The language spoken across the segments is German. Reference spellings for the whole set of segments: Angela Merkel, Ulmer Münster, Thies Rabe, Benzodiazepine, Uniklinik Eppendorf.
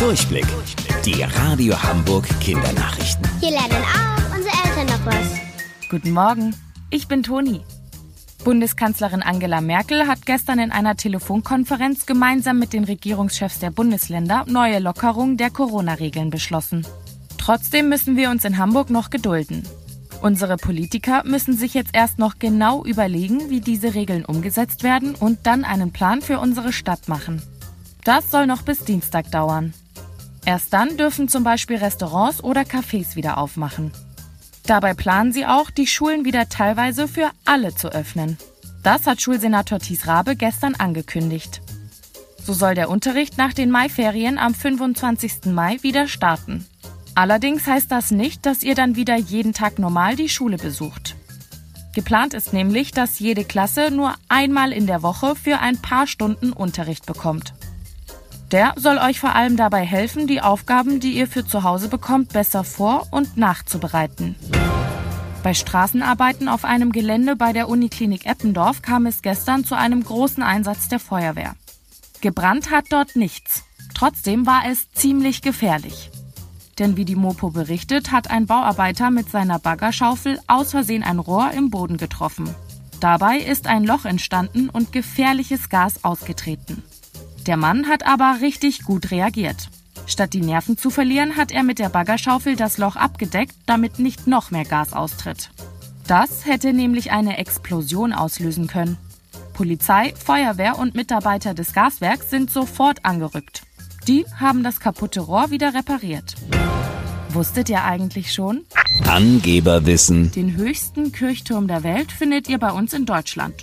Durchblick. Die Radio Hamburg Kindernachrichten. Hier lernen auch unsere Eltern noch was. Guten Morgen, ich bin Toni. Bundeskanzlerin Angela Merkel hat gestern in einer Telefonkonferenz gemeinsam mit den Regierungschefs der Bundesländer neue Lockerungen der Corona-Regeln beschlossen. Trotzdem müssen wir uns in Hamburg noch gedulden. Unsere Politiker müssen sich jetzt erst noch genau überlegen, wie diese Regeln umgesetzt werden und dann einen Plan für unsere Stadt machen. Das soll noch bis Dienstag dauern. Erst dann dürfen zum Beispiel Restaurants oder Cafés wieder aufmachen. Dabei planen sie auch, die Schulen wieder teilweise für alle zu öffnen. Das hat Schulsenator Thies Rabe gestern angekündigt. So soll der Unterricht nach den Maiferien am 25. Mai wieder starten. Allerdings heißt das nicht, dass ihr dann wieder jeden Tag normal die Schule besucht. Geplant ist nämlich, dass jede Klasse nur einmal in der Woche für ein paar Stunden Unterricht bekommt. Der soll euch vor allem dabei helfen, die Aufgaben, die ihr für zu Hause bekommt, besser vor- und nachzubereiten. Bei Straßenarbeiten auf einem Gelände bei der Uniklinik Eppendorf kam es gestern zu einem großen Einsatz der Feuerwehr. Gebrannt hat dort nichts. Trotzdem war es ziemlich gefährlich. Denn wie die Mopo berichtet, hat ein Bauarbeiter mit seiner Baggerschaufel aus Versehen ein Rohr im Boden getroffen. Dabei ist ein Loch entstanden und gefährliches Gas ausgetreten. Der Mann hat aber richtig gut reagiert. Statt die Nerven zu verlieren, hat er mit der Baggerschaufel das Loch abgedeckt, damit nicht noch mehr Gas austritt. Das hätte nämlich eine Explosion auslösen können. Polizei, Feuerwehr und Mitarbeiter des Gaswerks sind sofort angerückt. Die haben das kaputte Rohr wieder repariert. Wusstet ihr eigentlich schon? Angeberwissen. Den höchsten Kirchturm der Welt findet ihr bei uns in Deutschland.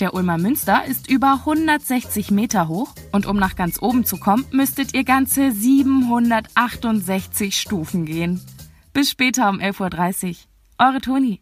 Der Ulmer Münster ist über 160 Meter hoch und um nach ganz oben zu kommen, müsstet ihr ganze 768 Stufen gehen. Bis später um 11.30 Uhr. Eure Toni.